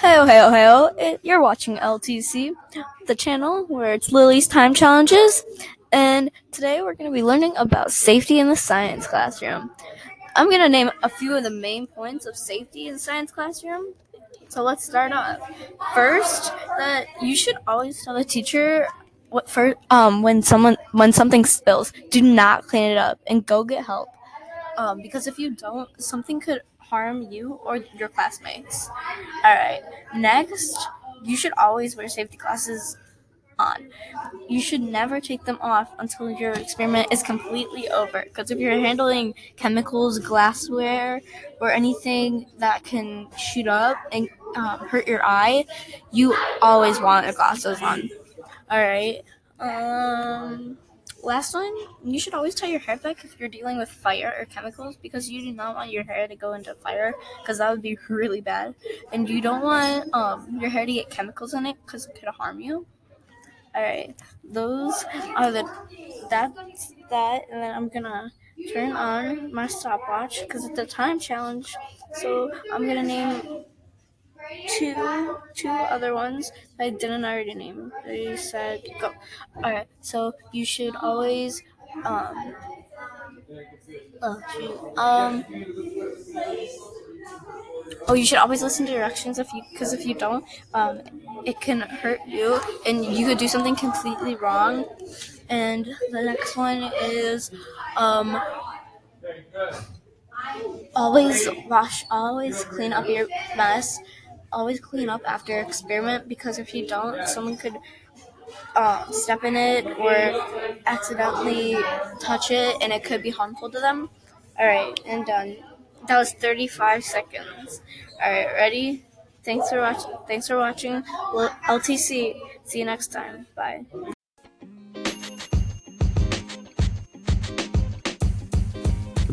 Heyo, you're watching LTC, the channel where it's Lily's Time Challenges, and today we're going to be learning about safety in the science classroom. I'm going to name a few of the main points of safety in the science classroom, so let's start off. First, that you should always tell the teacher when something spills, do not clean it up and go get help, because if you don't, something could harm you or your classmates. Alright, next, you should always wear safety glasses on. You should never take them off until your experiment is completely over, because if you're handling chemicals, glassware, or anything that can shoot up and hurt your eye, you always want your glasses on. Alright, last one, you should always tie your hair back if you're dealing with fire or chemicals, because you do not want your hair to go into fire, because that would be really bad. And you don't want your hair to get chemicals in it, because it could harm you. Alright, and then I'm gonna turn on my stopwatch, because it's a time challenge, so I'm gonna name two other ones I didn't already name. I said go. Alright, so you should always you should always listen to directions, if you don't, it can hurt you and you could do something completely wrong. And the next one is always clean up your mess. Always clean up after your experiment, because if you don't, someone could step in it or accidentally touch it, and it could be harmful to them. Alright, and done. That was 35 seconds. Alright, ready? Thanks for watching LTC. See you next time. Bye. The